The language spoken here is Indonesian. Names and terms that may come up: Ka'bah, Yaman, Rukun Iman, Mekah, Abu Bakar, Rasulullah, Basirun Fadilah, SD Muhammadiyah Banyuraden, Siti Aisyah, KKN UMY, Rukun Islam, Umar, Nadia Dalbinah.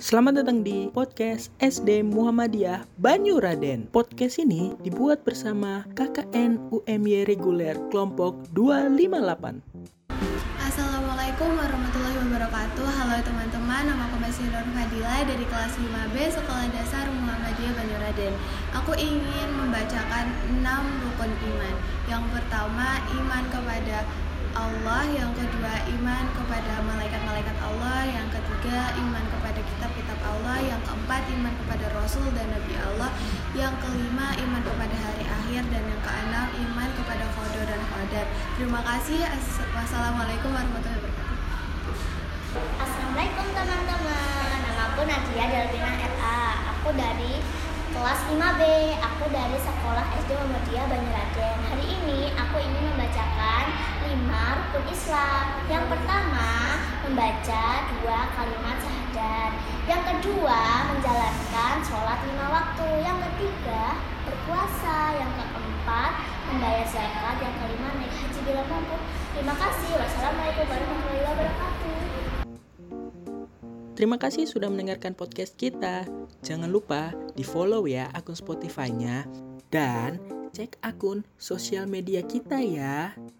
Selamat datang di podcast SD Muhammadiyah Banyuraden. Podcast ini dibuat bersama KKN UMY reguler kelompok 258. Assalamualaikum warahmatullahi wabarakatuh. Halo teman-teman, nama aku Basirun Fadilah dari kelas 5B Sekolah Dasar Muhammadiyah Banyuraden. Aku ingin membacakan 6 rukun iman. Yang pertama, iman kepada Allah, yang kedua iman kepada malaikat-malaikat Allah, yang ketiga iman kepada kitab-kitab Allah, yang keempat iman kepada Rasul dan Nabi Allah, yang kelima iman kepada hari akhir, dan yang keenam iman kepada qada dan qadar. Terima kasih. Wassalamualaikum warahmatullahi wabarakatuh. Assalamualaikum teman-teman. Nama aku Nadia Dalbinah RA. Aku dari kelas 5B. Aku dari sekolah SD Muhammadiyah Banyuraden. Hari ini aku ingin membacakan 5 rukun Islam. Yang pertama, membaca 2 kalimat syahadat. Yang kedua, menjalankan sholat 5 waktu. Yang ketiga, berpuasa. Yang keempat, membayar zakat. Yang kelima, naik haji bila mampu. Terima kasih. Wassalamualaikum warahmatullahi wabarakatuh. Terima kasih sudah mendengarkan podcast kita. Jangan lupa di-follow ya akun Spotify-nya dan cek akun sosial media kita ya.